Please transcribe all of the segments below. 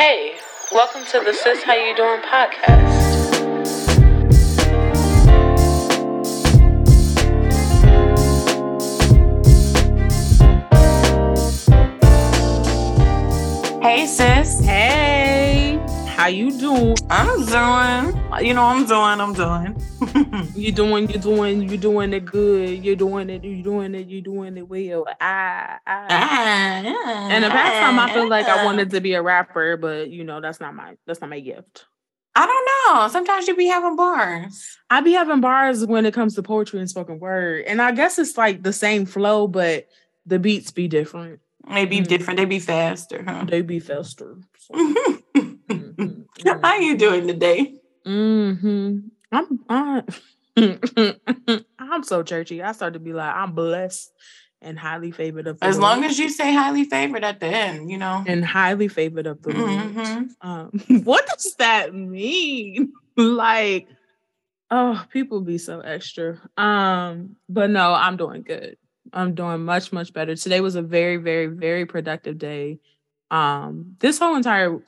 Hey, welcome to the Sis How You Doin' podcast. Hey, sis. Hey. How you doing? I'm doing. You know, I'm doing. You're doing it good. You're doing it well. And the past time I feel like I wanted to be a rapper, but you know, that's not my gift. I don't know. Sometimes you be having bars. I be having bars when it comes to poetry and spoken word. And I guess it's like the same flow, but the beats be different. They be different. They be faster, huh? They be faster. So. Mm-hmm. How you doing today? Mm-hmm. I'm so churchy. I start to be like, I'm blessed and highly favored of the Lord. As long as you say highly favored at the end, you know. And highly favored of the Lord. What does that mean? Like, oh, people be so extra. But no, I'm doing good. I'm doing much, much better. Today was a very, very, very productive day. This whole entire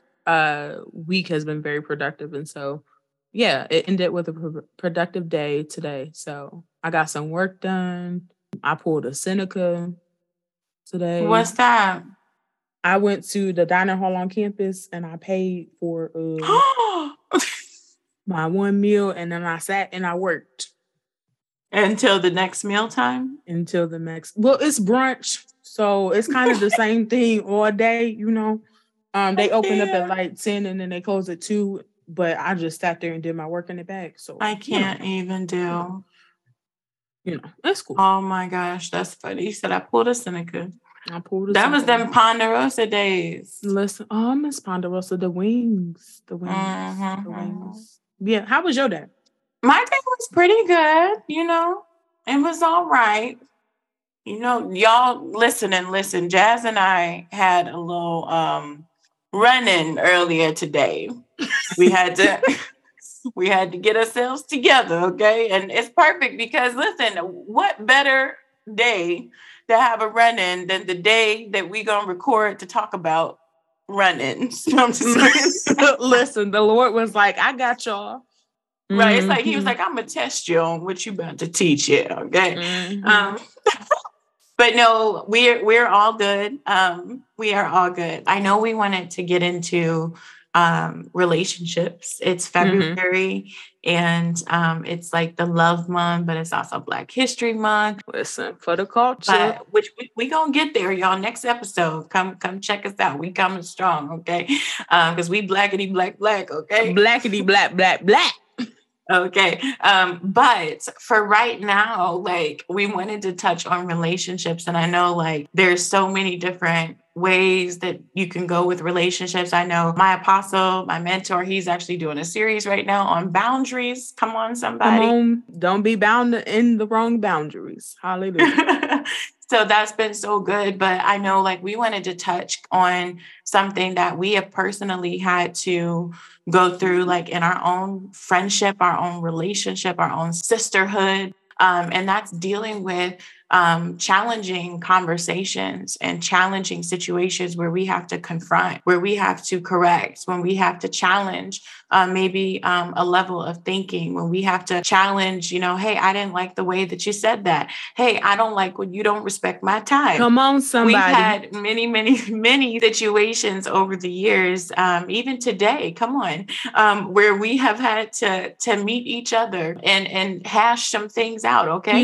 week has been very productive. And so, yeah, it ended with a productive day today. So I got some work done. I pulled a Seneca today. What's that? I went to the dining hall on campus and I paid for my one meal. And then I sat and I worked. Until the next meal time? Until the next. Well, it's brunch. So it's kind of the same thing all day, you know. They open up at like 10 and then they close at 2. But I just sat there and did my work in the back. So I can't even do. You know, that's cool. Oh my gosh, that's funny. You said I pulled a Seneca. That was them Ponderosa days. Listen, oh, Miss Ponderosa, the wings, mm-hmm. Yeah, how was your day? My day was pretty good. You know, it was all right. You know, y'all listen. Jazz and I had a little run-in earlier today. We had to get ourselves together, okay? And it's perfect because, listen, what better day to have a run-in than the day that we're going to record to talk about run-ins? I'm just listen, the Lord was like, I got y'all. Mm-hmm. Right? It's like, he was like, I'm going to test you on what you about to teach you, okay? Mm-hmm. But no, we're all good. We are all good. I know we wanted to get into relationships. It's February and it's like the love month, but it's also Black History Month. Listen, for the culture. But, which we gonna get there, y'all. Next episode. Come check us out. We coming strong, okay? Because we blackity black, okay? Blackity black. Okay. But for right now, like we wanted to touch on relationships. And I know like there's so many different ways that you can go with relationships. I know my apostle, my mentor, he's actually doing a series right now on boundaries. Come on, somebody. Don't be bound in the wrong boundaries. Hallelujah. So that's been so good. But I know like we wanted to touch on something that we have personally had to go through, like in our own friendship, our own relationship, our own sisterhood. And that's dealing with challenging conversations and challenging situations where we have to confront, where we have to correct, when we have to challenge maybe a level of thinking, when we have to challenge, you know, hey, I didn't like the way that you said that. Hey, I don't like when you don't respect my time. Come on, somebody. We've had many, many, many situations over the years, even today, come on, where we have had to meet each other and hash some things out, okay?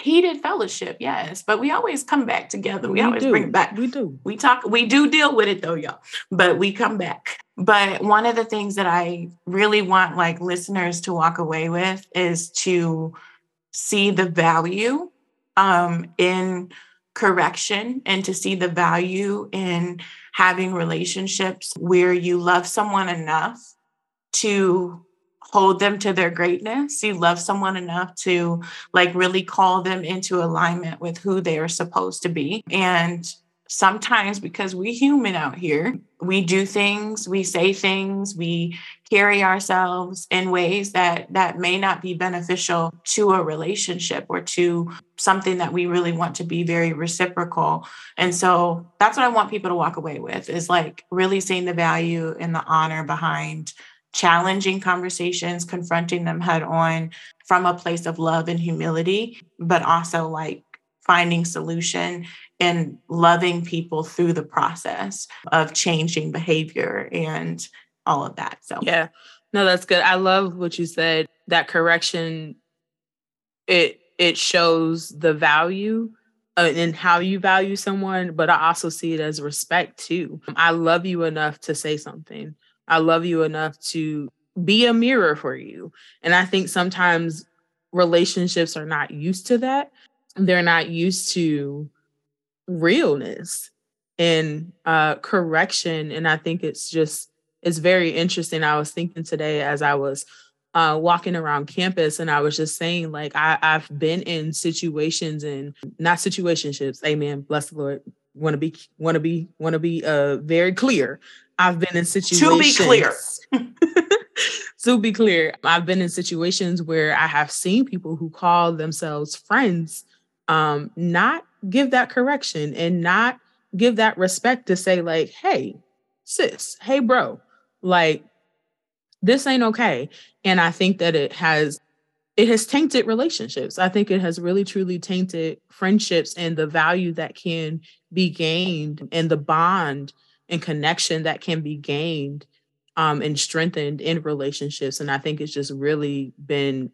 Heated fellowship, yes. But we always come back together. We always bring it back. We do. We talk. We do deal with it though, y'all. But we come back. But one of the things that I really want like listeners to walk away with is to see the value in correction and to see the value in having relationships where you love someone enough to hold them to their greatness. You love someone enough to like really call them into alignment with who they are supposed to be and sometimes, because we're human out here, we do things, we say things, we carry ourselves in ways that may not be beneficial to a relationship or to something that we really want to be very reciprocal. And so that's what I want people to walk away with, is like really seeing the value and the honor behind challenging conversations, confronting them head on from a place of love and humility, but also like finding solution and loving people through the process of changing behavior and all of that. So yeah, no, that's good. I love what you said, that correction, it shows the value in how you value someone, but I also see it as respect too. I love you enough to say something. I love you enough to be a mirror for you. And I think sometimes relationships are not used to that. They're not used to realness and correction. And I think it's very interesting. I was thinking today as I was walking around campus, and I was just saying, like, I've been in situations, and not situationships. Amen. Bless the Lord. Want to be very clear. I've been in situations. To be clear, I've been in situations where I have seen people who call themselves friends not give that correction and not give that respect to say, like, hey, sis, hey, bro, like, this ain't okay. And I think that it has tainted relationships. I think it has really, truly tainted friendships and the value that can be gained and the bond and connection that can be gained and strengthened in relationships. And I think it's just really been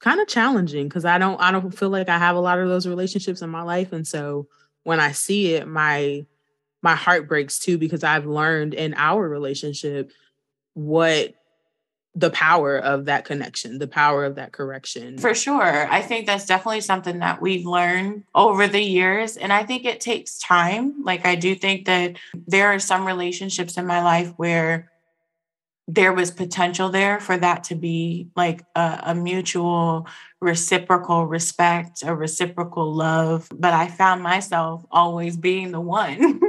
kind of challenging, because I don't feel like I have a lot of those relationships in my life. And so when I see it, my heart breaks too, because I've learned in our relationship what the power of that connection, the power of that correction. For sure. I think that's definitely something that we've learned over the years. And I think it takes time. Like, I do think that there are some relationships in my life where there was potential there for that to be like a mutual reciprocal respect, a reciprocal love. But I found myself always being the one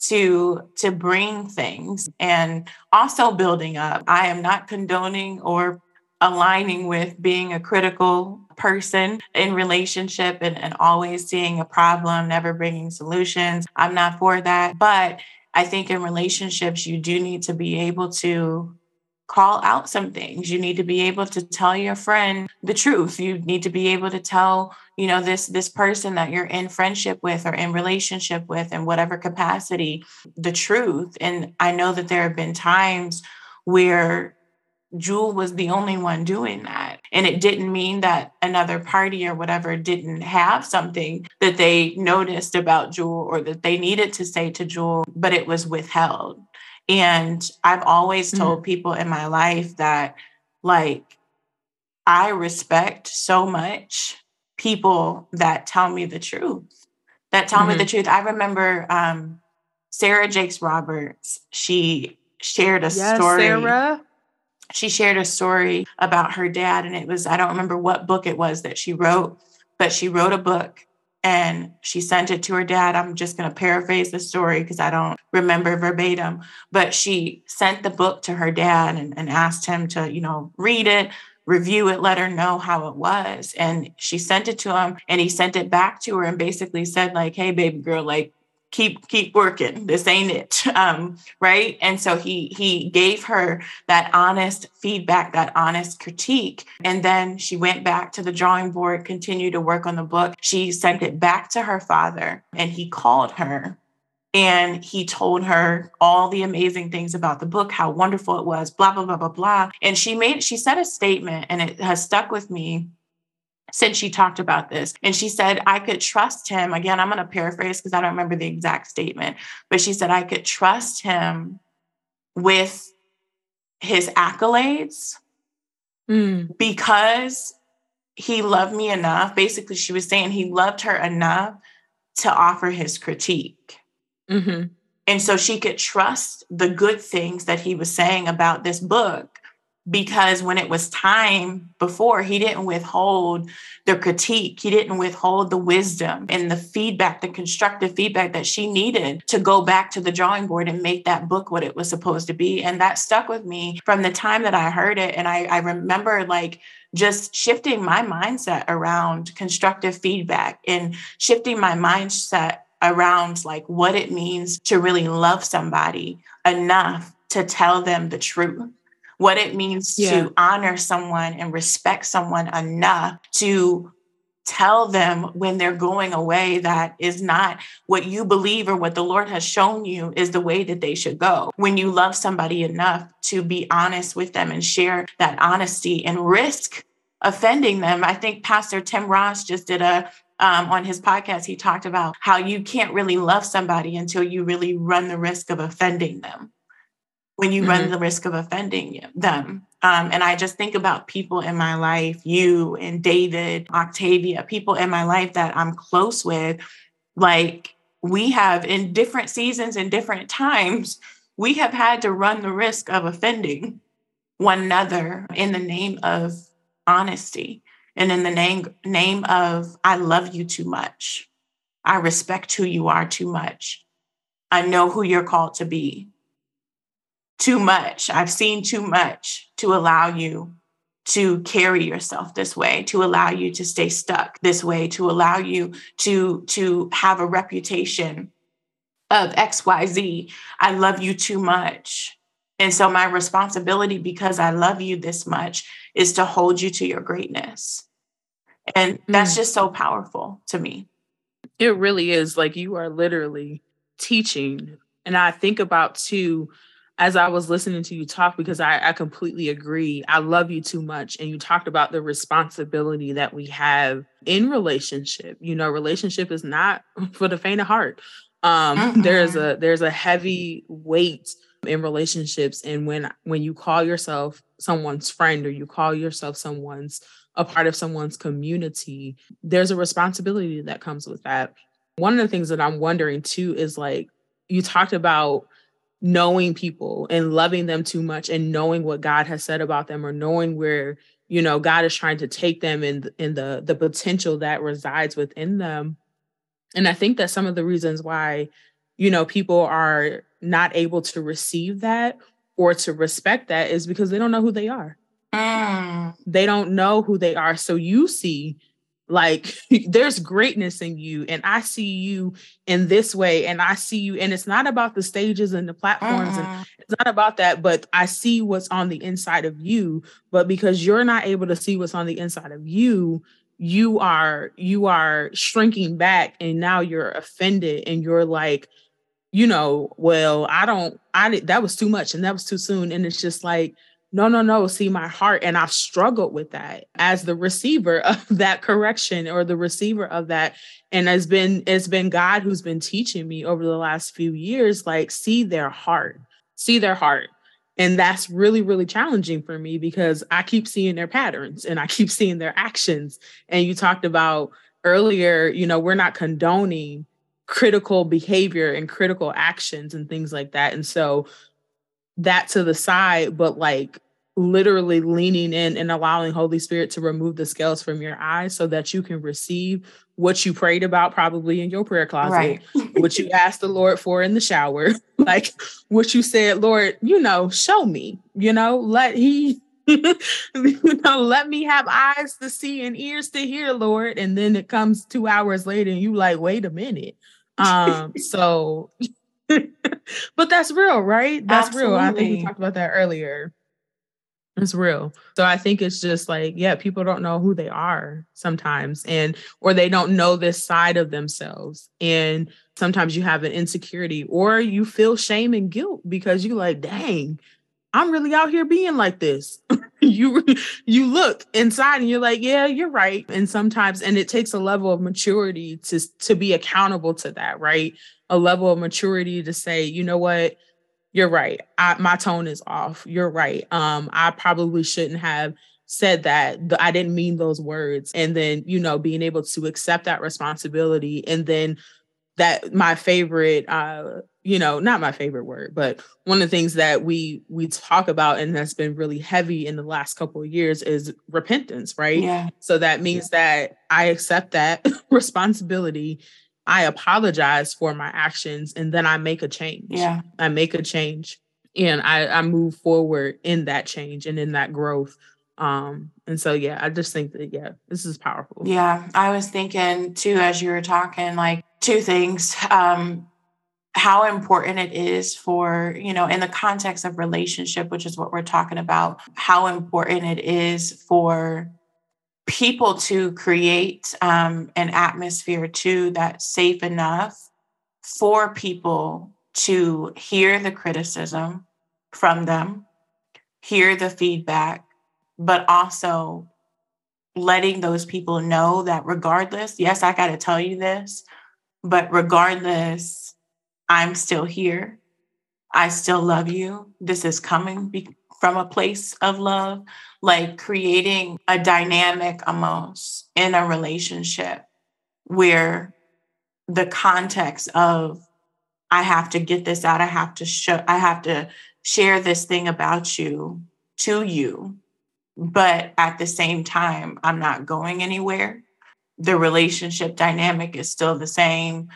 to bring things, and also building up. I am not condoning or aligning with being a critical person in relationship and always seeing a problem, never bringing solutions. I'm not for that. But I think in relationships, you do need to be able to call out some things. You need to be able to tell your friend the truth. You need to be able to tell, you know, this person that you're in friendship with or in relationship with, in whatever capacity, the truth. And I know that there have been times where Jewel was the only one doing that. And it didn't mean that another party or whatever didn't have something that they noticed about Jewel or that they needed to say to Jewel, but it was withheld. And I've always told people in my life that, like, I respect so much people that tell me the truth, that tell me the truth. I remember Sarah Jakes Roberts, she shared a story. Sarah? She shared a story about her dad, and it was, I don't remember what book it was that she wrote, but she wrote a book and she sent it to her dad. I'm just going to paraphrase the story because I don't remember verbatim, but she sent the book to her dad and asked him to, you know, read it, review it, let her know how it was. And she sent it to him, and he sent it back to her and basically said, like, hey, baby girl, like, keep working. This ain't it. Right. And so he gave her that honest feedback, that honest critique. And then she went back to the drawing board, continued to work on the book. She sent it back to her father, and he called her, and he told her all the amazing things about the book, how wonderful it was, blah, blah, blah, blah, blah. And she said a statement, and it has stuck with me since she talked about this. And she said, I could trust him. Again, I'm going to paraphrase because I don't remember the exact statement, but she said, I could trust him with his accolades because he loved me enough. Basically, she was saying he loved her enough to offer his critique. Mm-hmm. And so she could trust the good things that he was saying about this book because when it was time before, he didn't withhold the critique. He didn't withhold the wisdom and the feedback, the constructive feedback that she needed to go back to the drawing board and make that book what it was supposed to be. And that stuck with me from the time that I heard it. And I remember like just shifting my mindset around constructive feedback and shifting my mindset around like what it means to really love somebody enough to tell them the truth. What it means to honor someone and respect someone enough to tell them when they're going away that is not what you believe or what the Lord has shown you is the way that they should go. When you love somebody enough to be honest with them and share that honesty and risk offending them. I think Pastor Tim Ross just did a on his podcast, he talked about how you can't really love somebody until you really run the risk of offending them. When you run the risk of offending them. And I just think about people in my life, you and David, Octavia, people in my life that I'm close with, like we have in different seasons and different times, we have had to run the risk of offending one another in the name of honesty and in the name of, I love you too much. I respect who you are too much. I know who you're called to be. Too much. I've seen too much to allow you to carry yourself this way, to allow you to stay stuck this way, to allow you to have a reputation of XYZ. I love you too much. And so my responsibility, because I love you this much, is to hold you to your greatness. And that's just so powerful to me. It really is. Like you are literally teaching. And I think about too, as I was listening to you talk, because I completely agree. I love you too much. And you talked about the responsibility that we have in relationship. You know, relationship is not for the faint of heart. There's a heavy weight in relationships. And when you call yourself someone's friend or you call yourself someone's a part of someone's community, there's a responsibility that comes with that. One of the things that I'm wondering too is like, you talked about knowing people and loving them too much and knowing what God has said about them or knowing where, you know, God is trying to take them in the potential that resides within them. And I think that some of the reasons why, you know, people are not able to receive that or to respect that is because they don't know who they are. They don't know who they are. So you see, like, there's greatness in you and I see you in this way and I see you. And it's not about the stages and the platforms and it's not about that, but I see what's on the inside of you. But because you're not able to see what's on the inside of you, you are shrinking back and now you're offended and you're like, you know, well, that was too much and that was too soon. And it's just like, no. See my heart. And I've struggled with that as the receiver of that correction or the receiver of that. And it's been God who's been teaching me over the last few years, like see their heart. And that's really, really challenging for me because I keep seeing their patterns and I keep seeing their actions. And you talked about earlier, you know, we're not condoning critical behavior and critical actions and things like that. And so that to the side, but like literally leaning in and allowing Holy Spirit to remove the scales from your eyes so that you can receive what you prayed about probably in your prayer closet, right. What you asked the Lord for in the shower, like what you said, Lord, you know, show me, you know, you know, let me have eyes to see and ears to hear, Lord. And then it comes 2 hours later and you like, wait a minute. So but that's real, right? That's Absolutely. Real. I think we talked about that earlier. It's real. So I think it's just like, yeah, people don't know who they are sometimes or they don't know this side of themselves. And sometimes you have an insecurity or you feel shame and guilt because you like, dang, I'm really out here being like this. You look inside and you're like, yeah, you're right. And sometimes, and it takes a level of maturity to be accountable to that, right? A level of maturity to say, you know what, you're right. My tone is off. You're right. I probably shouldn't have said that. I didn't mean those words. And then, you know, being able to accept that responsibility and then that my favorite, not my favorite word, but one of the things that we talk about and that's been really heavy in the last couple of years is repentance, right? Yeah. So that means that I accept that responsibility. I apologize for my actions, and then I make a change. Yeah. I make a change, and I move forward in that change and in that growth. And so, I just think that, this is powerful. Yeah. I was thinking too, as you were talking, like two things, how important it is for, in the context of relationship, which is what we're talking about, how important it is for people to create an atmosphere too that's safe enough for people to hear the criticism from them, hear the feedback, but also letting those people know that regardless, yes, I got to tell you this, but regardless, I'm still here. I still love you. This is coming from a place of love, like creating a dynamic almost in a relationship where the context of, I have to get this out. I have to share this thing about you to you. But at the same time, I'm not going anywhere. The relationship dynamic is still the same.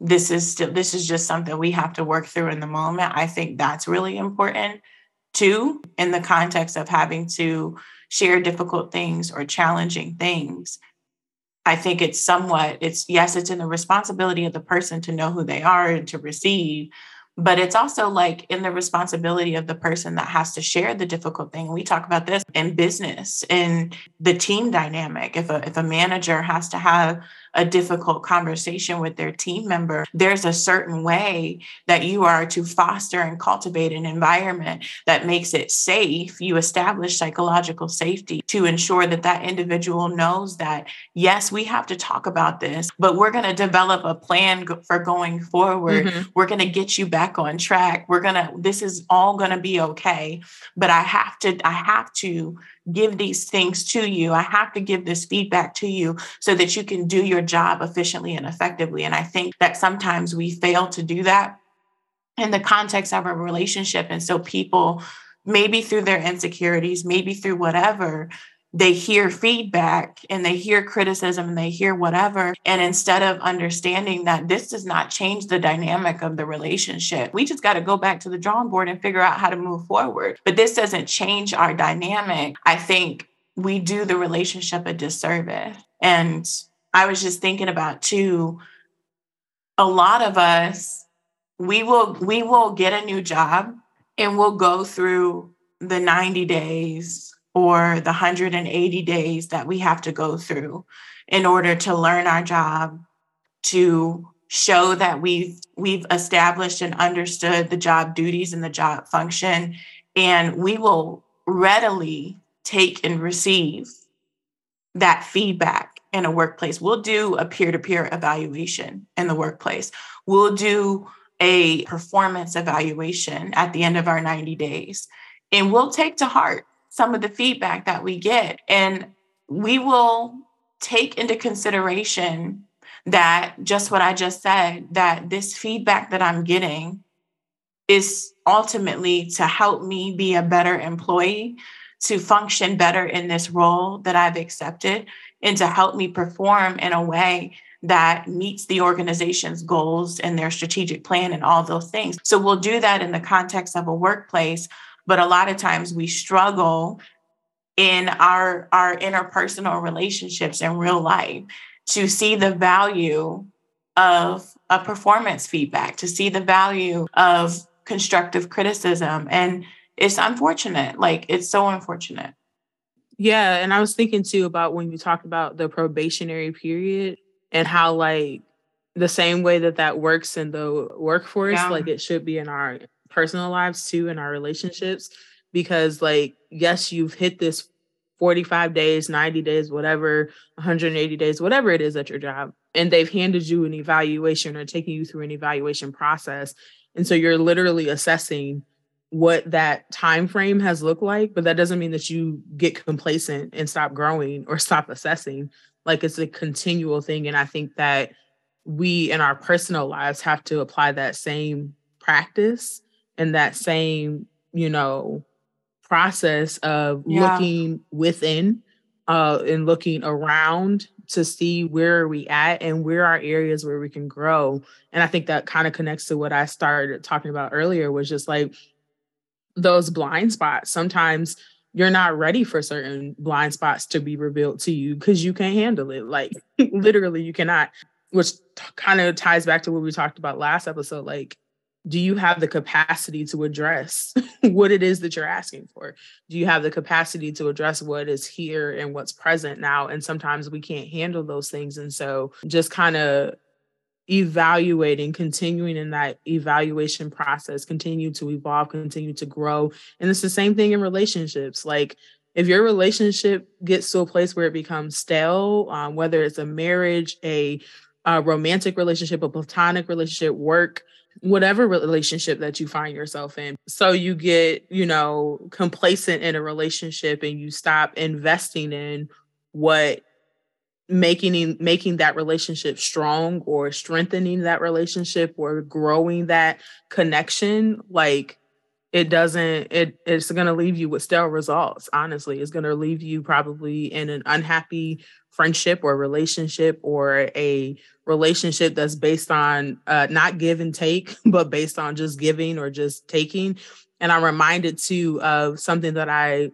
This is just something we have to work through in the moment. I think that's really important too, in the context of having to share difficult things or challenging things. I think it's in the responsibility of the person to know who they are and to receive, but it's also like in the responsibility of the person that has to share the difficult thing. We talk about this in business, in the team dynamic. If a manager has to have a difficult conversation with their team member, there's a certain way that you are to foster and cultivate an environment that makes it safe. You establish psychological safety to ensure that that individual knows that, yes, we have to talk about this, but we're going to develop a plan for going forward. Mm-hmm. We're going to get you back on track. This is all going to be okay, but I have to give these things to you. I have to give this feedback to you so that you can do your job efficiently and effectively. And I think that sometimes we fail to do that in the context of a relationship. And so people, maybe through their insecurities, maybe through whatever, they hear feedback and they hear criticism and they hear whatever. And instead of understanding that this does not change the dynamic of the relationship, we just got to go back to the drawing board and figure out how to move forward. But this doesn't change our dynamic. I think we do the relationship a disservice. And I was just thinking about too, a lot of us, we will get a new job and we'll go through the 90 days or the 180 days that we have to go through in order to learn our job, to show that we've established and understood the job duties and the job function. And we will readily take and receive that feedback in a workplace. We'll do a peer-to-peer evaluation in the workplace. We'll do a performance evaluation at the end of our 90 days. And we'll take to heart some of the feedback that we get. And we will take into consideration that just what I just said, that this feedback that I'm getting is ultimately to help me be a better employee, to function better in this role that I've accepted, and to help me perform in a way that meets the organization's goals and their strategic plan and all those things. So we'll do that in the context of a workplace. But a lot of times we struggle in our interpersonal relationships in real life to see the value of a performance feedback, to see the value of constructive criticism. And it's unfortunate. Like, it's so unfortunate. Yeah. And I was thinking too about when you talked about the probationary period and how like the same way that works in the workforce, like it should be in our personal lives too, in our relationships, because like, yes, you've hit this 45 days, 90 days, whatever, 180 days, whatever it is at your job. And they've handed you an evaluation or taken you through an evaluation process. And so you're literally assessing what that time frame has looked like, but that doesn't mean that you get complacent and stop growing or stop assessing. Like, it's a continual thing. And I think that we in our personal lives have to apply that same practice and that same, you know, process of looking within and looking around to see where are we at and where are areas where we can grow. And I think that kind of connects to what I started talking about earlier, was just like those blind spots. Sometimes you're not ready for certain blind spots to be revealed to you because you can't handle it. Like literally you cannot, which kind of ties back to what we talked about last episode. Like, do you have the capacity to address what it is that you're asking for? Do you have the capacity to address what is here and what's present now? And sometimes we can't handle those things. And so just kind of evaluating, continuing in that evaluation process, continue to evolve, continue to grow. And it's the same thing in relationships. Like if your relationship gets to a place where it becomes stale, whether it's a marriage, a romantic relationship, a platonic relationship, work, whatever relationship that you find yourself in. So you get, you know, complacent in a relationship and you stop investing in what making that relationship strong or strengthening that relationship or growing that connection. Like it's going to leave you with stale results. Honestly, it's going to leave you probably in an unhappy friendship or relationship, or a relationship that's based on not give and take, but based on just giving or just taking. And I'm reminded too of something that I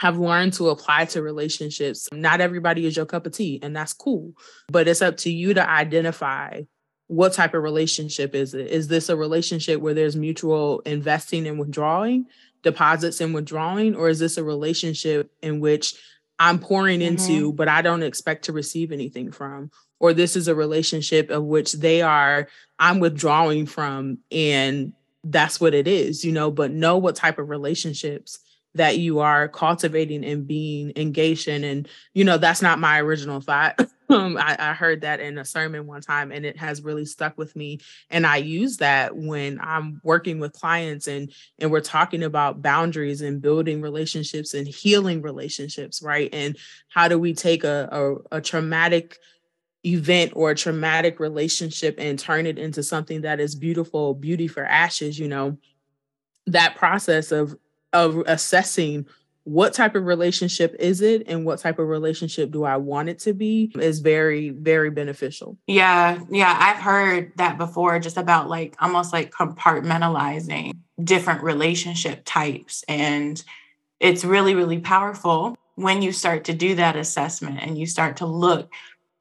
have learned to apply to relationships. Not everybody is your cup of tea, and that's cool, but it's up to you to identify what type of relationship is it? Is this a relationship where there's mutual investing and withdrawing, deposits and withdrawing, or is this a relationship in which I'm pouring into, but I don't expect to receive anything from? Or this is a relationship of which I'm withdrawing from, and that's what it is, you know. But know what type of relationships that you are cultivating and being engaged in. And, you know, that's not my original thought. I heard that in a sermon one time, and it has really stuck with me. And I use that when I'm working with clients and we're talking about boundaries and building relationships and healing relationships, right? And how do we take a traumatic event or a traumatic relationship and turn it into something that is beautiful, beauty for ashes, you know? That process of assessing what type of relationship is it and what type of relationship do I want it to be is very, very beneficial. Yeah. Yeah. I've heard that before, just about like almost like compartmentalizing different relationship types. And it's really, really powerful when you start to do that assessment and you start to look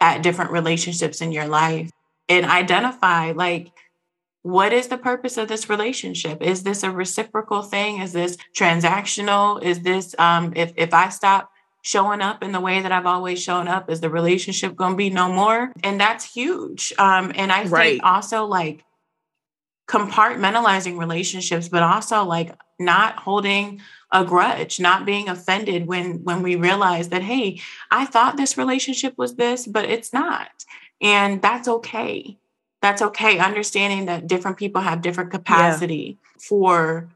at different relationships in your life and identify like, what is the purpose of this relationship? Is this a reciprocal thing? Is this transactional? Is this, if I stop showing up in the way that I've always shown up, is the relationship going to be no more? And that's huge. And I think also like compartmentalizing relationships, but also like not holding a grudge, not being offended when we realize that, hey, I thought this relationship was this, but it's not. And that's okay. That's okay. Understanding that different people have different capacity for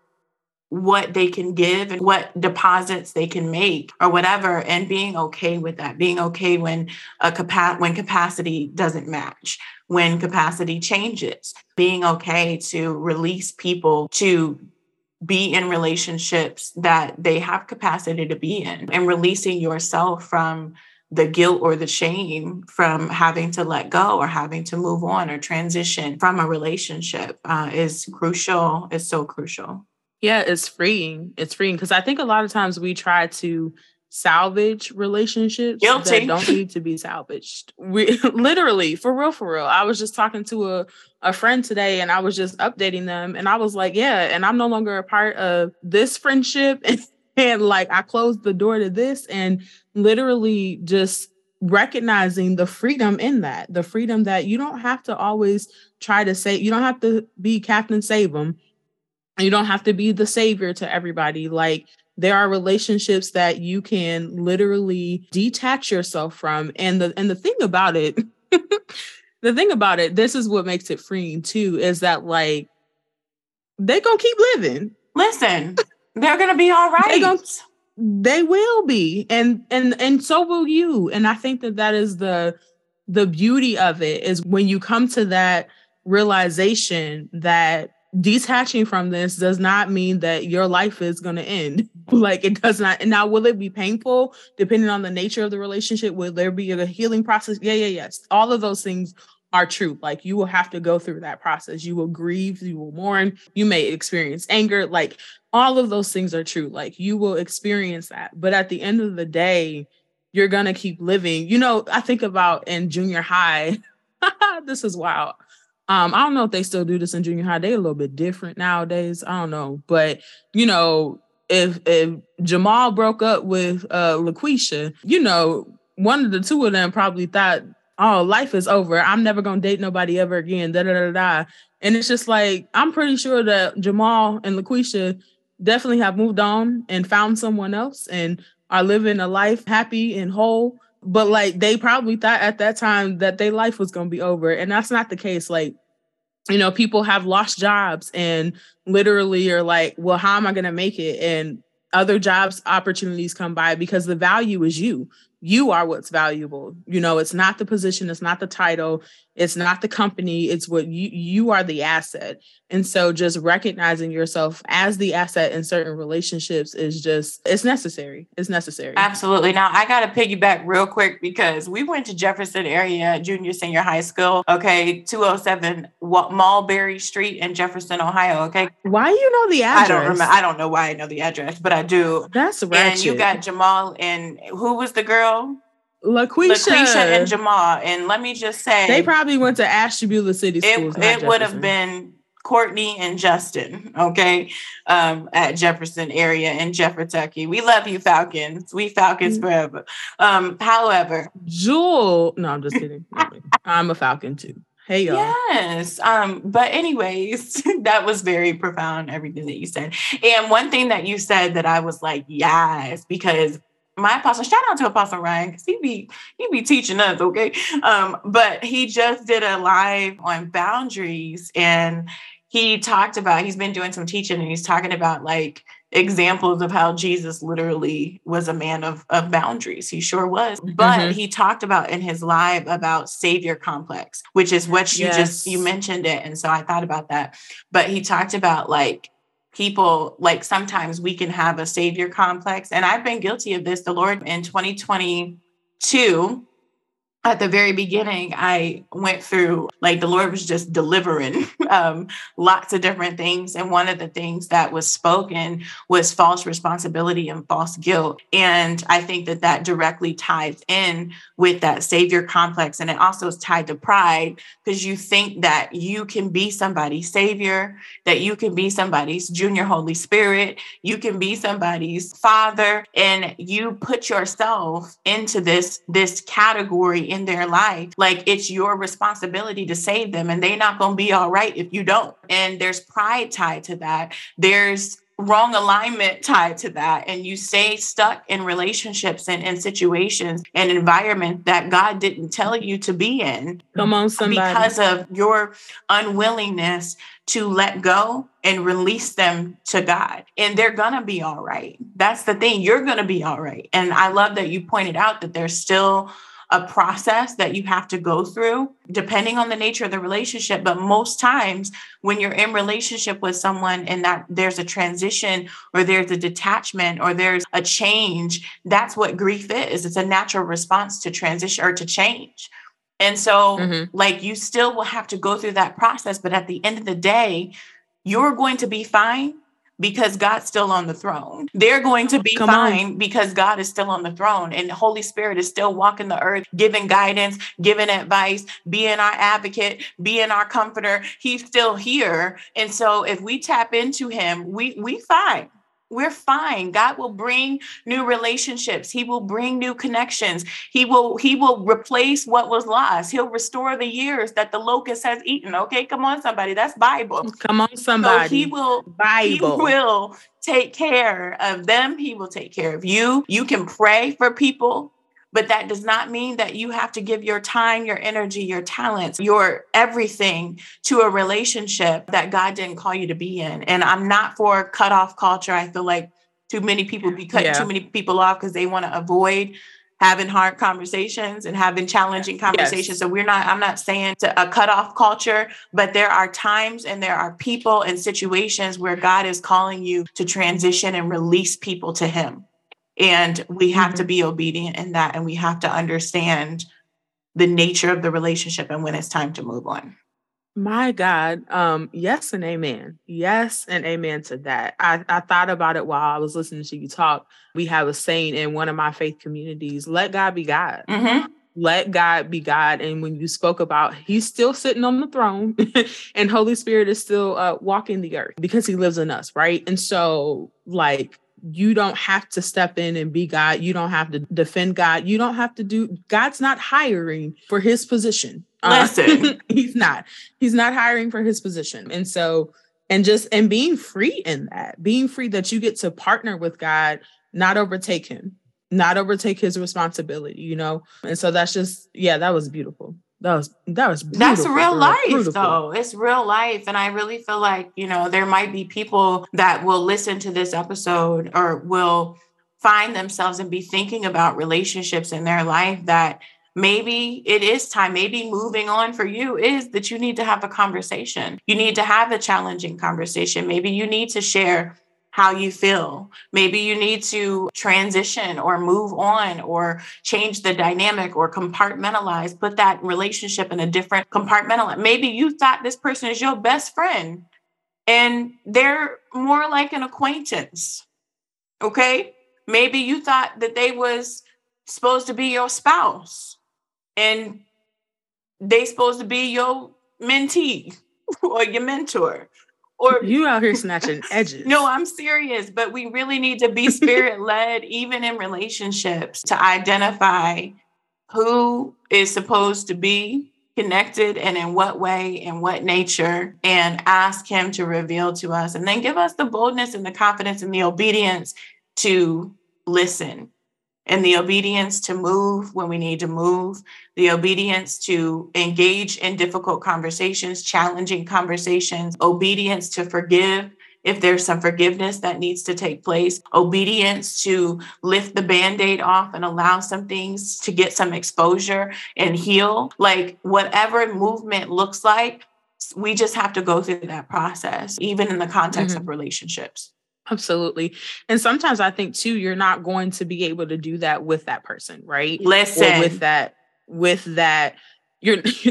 what they can give and what deposits they can make or whatever. And being okay with that, being okay when when capacity doesn't match, when capacity changes, being okay to release people to be in relationships that they have capacity to be in, and releasing yourself from the guilt or the shame from having to let go or having to move on or transition from a relationship is crucial. It's so crucial. Yeah, it's freeing. It's freeing because I think a lot of times we try to salvage relationships that don't need to be salvaged. We literally, for real. I was just talking to a friend today and I was just updating them and I was like, yeah, and I'm no longer a part of this friendship. And like, I closed the door to this, and literally just recognizing the freedom in that, the freedom that you don't have to always try to save. You don't have to be Captain Save 'em. You don't have to be the savior to everybody. Like, there are relationships that you can literally detach yourself from. And the thing about it, this is what makes it freeing too, is that like, they gonna keep living. Listen. They're going to be all right. They will be. And so will you. And I think that is the the beauty of it is when you come to that realization that detaching from this does not mean that your life is going to end. Like, it does not. And now, will it be painful depending on the nature of the relationship? Will there be a healing process? Yes. All of those things are true. Like, you will have to go through that process. You will grieve, you will mourn, you may experience anger. Like, all of those things are true. Like, you will experience that. But at the end of the day, you're going to keep living. You know, I think about in junior high, this is wild. I don't know if they still do this in junior high. They're a little bit different nowadays. I don't know. But, you know, if Jamal broke up with LaQuisha, you know, one of the two of them probably thought, oh, life is over. I'm never going to date nobody ever again. And it's just like, I'm pretty sure that Jamal and LaQuisha definitely have moved on and found someone else and are living a life happy and whole. But like, they probably thought at that time that their life was going to be over. And that's not the case. Like, you know, people have lost jobs and literally are like, well, how am I going to make it? And other jobs opportunities come by because the value is you. You are what's valuable. You know, it's not the position, it's not the title, it's not the company, it's what you are the asset. And so just recognizing yourself as the asset in certain relationships is just, it's necessary. It's necessary. Absolutely. Now, I got to piggyback real quick because we went to Jefferson area junior senior high school. Okay. 207 Mulberry Street in Jefferson, Ohio. Okay. Why do you know the address? I don't know why I know the address, but I do. That's right. And you got Jamal and who was the girl? LaQuisha and Jamal. And let me just say, they probably went to Ashtabula City Schools. It would have been Courtney and Justin, okay, at Jefferson area in Jeffertucky. We love you, Falcons. We Falcons forever. However, Jewel. No, I'm just kidding. I'm a Falcon too. Hey, y'all. Yes. But anyways, that was very profound, everything that you said. And one thing that you said that I was like, yes, because my apostle, shout out to Apostle Ryan, because he be teaching us, okay? But he just did a live on boundaries, and he talked about, he's been doing some teaching, and he's talking about like examples of how Jesus literally was a man of boundaries. He sure was. But he talked about in his live about savior complex, which is what you just, you mentioned it. And so I thought about that. But he talked about like, people, like sometimes we can have a savior complex. And I've been guilty of this. The Lord in 2022, at the very beginning, I went through, like the Lord was just delivering lots of different things. And one of the things that was spoken was false responsibility and false guilt. And I think that that directly ties in with that savior complex. And it also is tied to pride, because you think that you can be somebody's savior, that you can be somebody's junior Holy Spirit, you can be somebody's father, and you put yourself into this category in their life. Like, it's your responsibility to save them, and they're not going to be all right if you don't. And there's pride tied to that. There's wrong alignment tied to that. And you stay stuck in relationships and in situations and environment that God didn't tell you to be in. Come on, somebody. Because of your unwillingness to let go and release them to God. And they're going to be all right. That's the thing. You're going to be all right. And I love that you pointed out that there's still a process that you have to go through depending on the nature of the relationship. But most times when you're in relationship with someone and that there's a transition or there's a detachment or there's a change, that's what grief is. It's a natural response to transition or to change. And so like, you still will have to go through that process, but at the end of the day, you're going to be fine because God's still on the throne. They're going to be fine because God is still on the throne, and the Holy Spirit is still walking the earth, giving guidance, giving advice, being our advocate, being our comforter. He's still here. And so if we tap into him, we fine. We're fine. God will bring new relationships. He will bring new connections. He will replace what was lost. He'll restore the years that the locust has eaten. Okay, come on, somebody. That's Bible. Come on, somebody. So he will take care of them. He will take care of you. You can pray for people, but that does not mean that you have to give your time, your energy, your talents, your everything to a relationship that God didn't call you to be in. And I'm not for cutoff culture. I feel like too many people be cutting too many people off because they want to avoid having hard conversations and having challenging conversations. Yes. So I'm not saying to a cutoff culture, but there are times and there are people and situations where God is calling you to transition and release people to Him. And we have to be obedient in that. And we have to understand the nature of the relationship and when it's time to move on. My God. Yes and amen. Yes and amen to that. I thought about it while I was listening to you talk. We have a saying in one of my faith communities, let God be God. Mm-hmm. Let God be God. And when you spoke about He's still sitting on the throne and Holy Spirit is still walking the earth because He lives in us, right? And so like, you don't have to step in and be God. You don't have to defend God. You don't have to God's not hiring for His position. Listen. He's not hiring for His position. And so, and being free in that, being free that you get to partner with God, not overtake Him, not overtake His responsibility, you know? And so that's just, yeah, that was beautiful. That was beautiful. That's real life, though. It's real life. And I really feel like, you know, there might be people that will listen to this episode or will find themselves and be thinking about relationships in their life that maybe it is time, maybe moving on for you is that you need to have a conversation. You need to have a challenging conversation. Maybe you need to share how you feel. Maybe you need to transition or move on or change the dynamic or compartmentalize, put that relationship in a different compartmentalize. Maybe you thought this person is your best friend and they're more like an acquaintance. Okay. Maybe you thought that they was supposed to be your spouse and they supposed to be your mentee or your mentor. Or you out here snatching edges. No, I'm serious, but we really need to be spirit-led, even in relationships, to identify who is supposed to be connected and in what way and what nature, and ask Him to reveal to us. And then give us the boldness and the confidence and the obedience to listen and the obedience to move when we need to move, the obedience to engage in difficult conversations, challenging conversations, obedience to forgive if there's some forgiveness that needs to take place, obedience to lift the Band-Aid off and allow some things to get some exposure and heal. Like whatever movement looks like, we just have to go through that process, even in the context of relationships. Absolutely. And sometimes I think too, you're not going to be able to do that with that person, right? Listen. Or with that,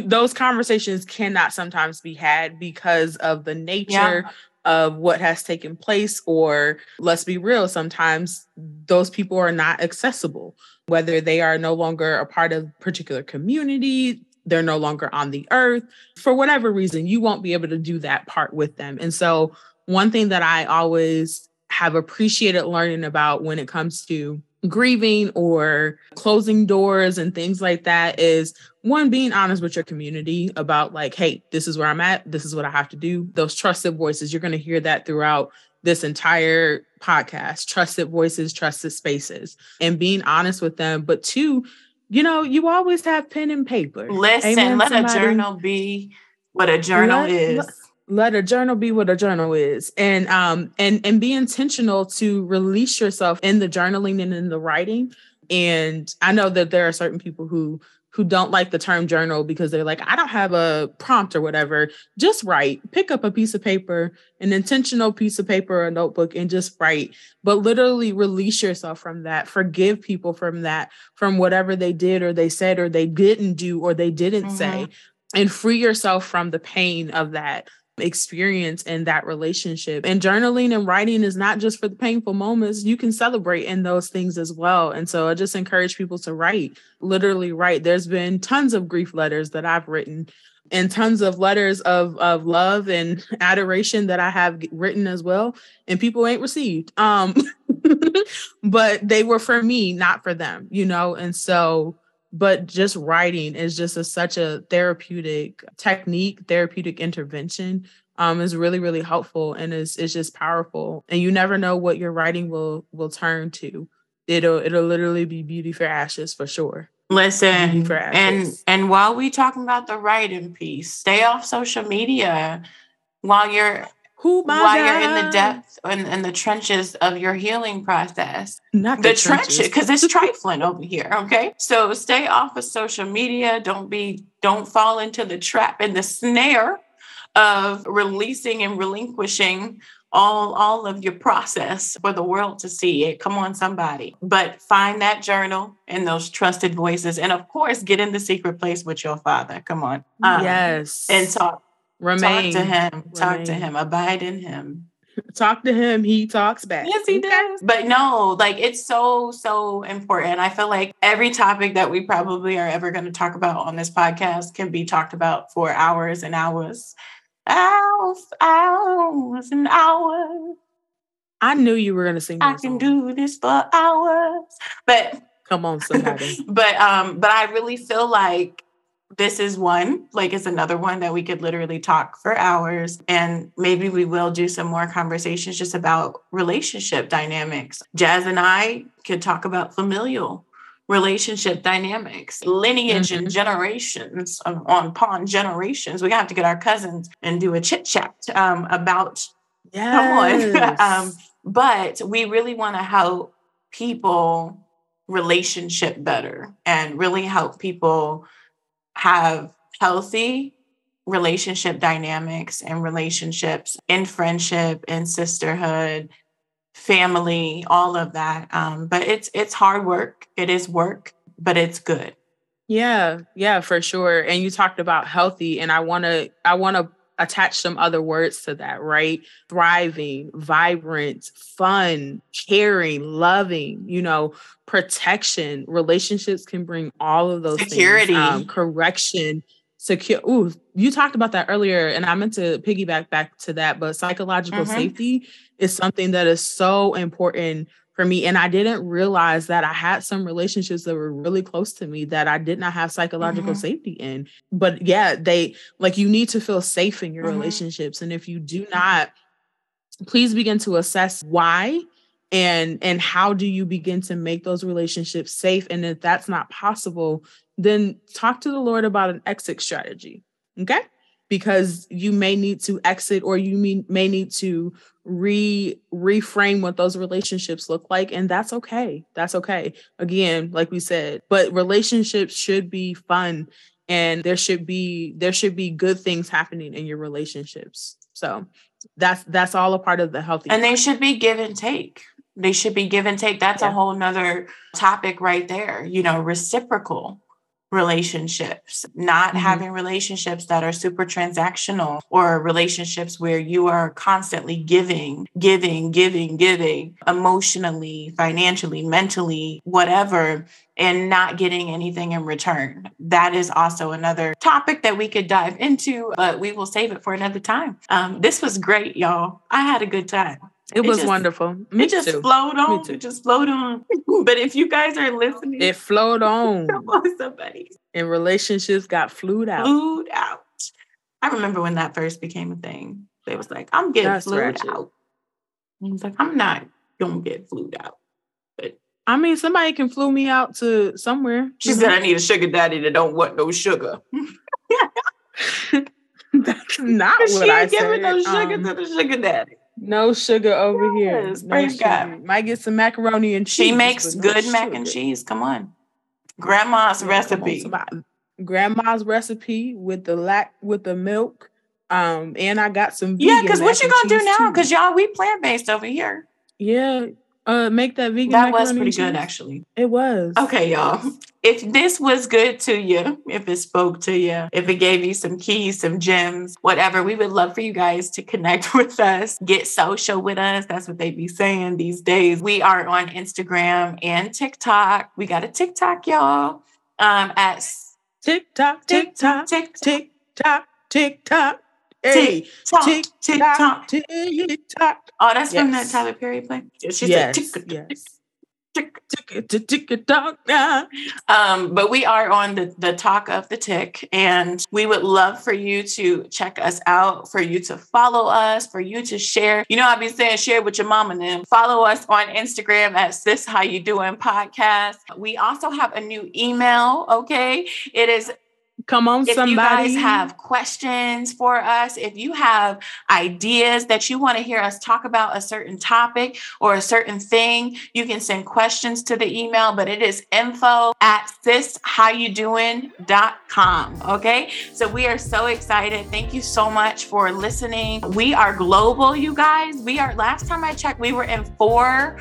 those conversations cannot sometimes be had because of the nature of what has taken place. Or let's be real, sometimes those people are not accessible, whether they are no longer a part of a particular community, they're no longer on the earth. For whatever reason, you won't be able to do that part with them. And so one thing that I always have appreciated learning about when it comes to grieving or closing doors and things like that is, one, being honest with your community about like, hey, this is where I'm at. This is what I have to do. Those trusted voices, you're going to hear that throughout this entire podcast, trusted voices, trusted spaces, and being honest with them. But two, you know, you always have pen and paper. Listen, amen, let somebody. A journal be what a journal is. Let a journal be what a journal is, and be intentional to release yourself in the journaling and in the writing. And I know that there are certain people who don't like the term journal because they're like, I don't have a prompt or whatever. Just write. Pick up a piece of paper, an intentional piece of paper, a notebook, and just write. But literally release yourself from that. Forgive people from that, from whatever they did or they said or they didn't do or they didn't say, and free yourself from the pain of that experience in that relationship. And journaling and writing is not just for the painful moments. You can celebrate in those things as well. And so I just encourage people to write, literally write. There's been tons of grief letters that I've written and tons of letters of love and adoration that I have written as well. And people ain't received. But they were for me, not for them, you know? And so, but just writing is just such a therapeutic technique, therapeutic intervention is really, really helpful. And it's just powerful. And you never know what your writing will turn to. It'll literally be beauty for ashes for sure. Listen, for ashes. And while we talking about the writing piece, stay off social media while you're while you're in the depth and the trenches of your healing process. Not the trenches, because it's trifling over here. Okay. So stay off of social media. Don't fall into the trap and the snare of releasing and relinquishing all of your process for the world to see it. Come on, somebody. But find that journal and those trusted voices. And of course, get in the secret place with your Father. Come on. Yes. And Talk to him, abide in him. Talk to him. He talks back. Yes, he does. But no, like it's so important. I feel like every topic that we probably are ever going to talk about on this podcast can be talked about for hours and hours. Hours and hours. I knew you were going to sing this. I can do this for hours. But come on, somebody. But I really feel like this is one, like it's another one that we could literally talk for hours, and maybe we will do some more conversations just about relationship dynamics. Jazz and I could talk about familial relationship dynamics, lineage and generations generations. We have to get our cousins and do a chit chat about someone. But we really want to help people relationship better and really help people have healthy relationship dynamics and relationships in friendship and sisterhood, family, all of that. But it's hard work. It is work, but it's good. Yeah, for sure. And you talked about healthy, and I want to attach some other words to that, right? Thriving, vibrant, fun, caring, loving, protection. Relationships can bring all of those things. Correction, secure. Ooh, you talked about that earlier, and I meant to piggyback back to that, but psychological safety is something that is so important for me. And I didn't realize that I had some relationships that were really close to me that I did not have psychological safety in. But yeah, you need to feel safe in your relationships. And if you do not, please begin to assess why and how do you begin to make those relationships safe? And if that's not possible, then talk to the Lord about an exit strategy. Okay. Because you may need to exit, or you may need to reframe what those relationships look like. And that's okay. That's okay. Again, like we said, but relationships should be fun, and there should be good things happening in your relationships. So that's all a part of the healthy. And they should be give and take. They should be give and take. That's a whole nother topic right there. Reciprocal relationships, not having relationships that are super transactional, or relationships where you are constantly giving emotionally, financially, mentally, whatever, and not getting anything in return. That is also another topic that we could dive into, but we will save it for another time. This was great, y'all. I had a good time. It was wonderful. It just flowed on. But if you guys are listening, it flowed on. Come on, somebody. And relationships got flued out. I remember when that first became a thing. They was like, I'm getting flued out. And I was like, I'm not going to get flued out. But I mean, somebody can flew me out to somewhere. She said, I need a sugar daddy that don't want no sugar. That's not what I said. She ain't giving no sugar to the sugar daddy. No sugar over here. Praise God. Might get some macaroni and cheese. She makes good mac and cheese. Come on. Grandma's recipe. Grandma's recipe with the milk. And I got some vegan. Yeah, because what you gonna do now? Because y'all, we plant-based over here. Yeah. Make that vegan. That was pretty good, actually. It was. Okay, y'all. If this was good to you, if it spoke to you, if it gave you some keys, some gems, whatever, we would love for you guys to connect with us, get social with us. That's what they be saying these days. We are on Instagram and TikTok. We got a TikTok, y'all. At TikTok. Hey, tick tock. Oh, that's from that Tyler Perry play. She's like tick tock. But we are on the talk of the tick, and we would love for you to check us out, for you to follow us, for you to share. I've been saying share with your mom and them. Follow us on Instagram at Sis How You Doin' podcast. We also have a new email. Okay, it is Come on, if somebody. You guys have questions for us, if you have ideas that you want to hear us talk about a certain topic or a certain thing, you can send questions to the email, but it is info@sishowyoudin.com. Okay. So we are so excited. Thank you so much for listening. We are global, you guys. We are, last time I checked, we were in 4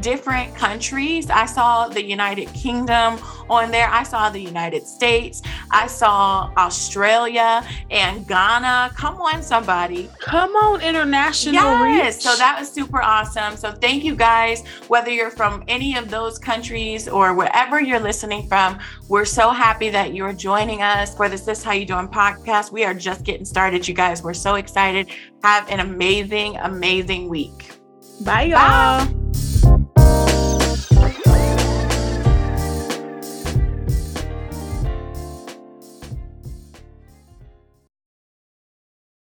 different countries. I saw the United Kingdom on there. I saw the United States. I saw Australia and Ghana. Come on, somebody. Come on, international reach. So that was super awesome. So thank you guys, whether you're from any of those countries or wherever you're listening from, we're so happy that you're joining us for the Sis How You Doin' podcast. We are just getting started, you guys. We're so excited. Have an amazing, amazing week. Bye, y'all. Bye.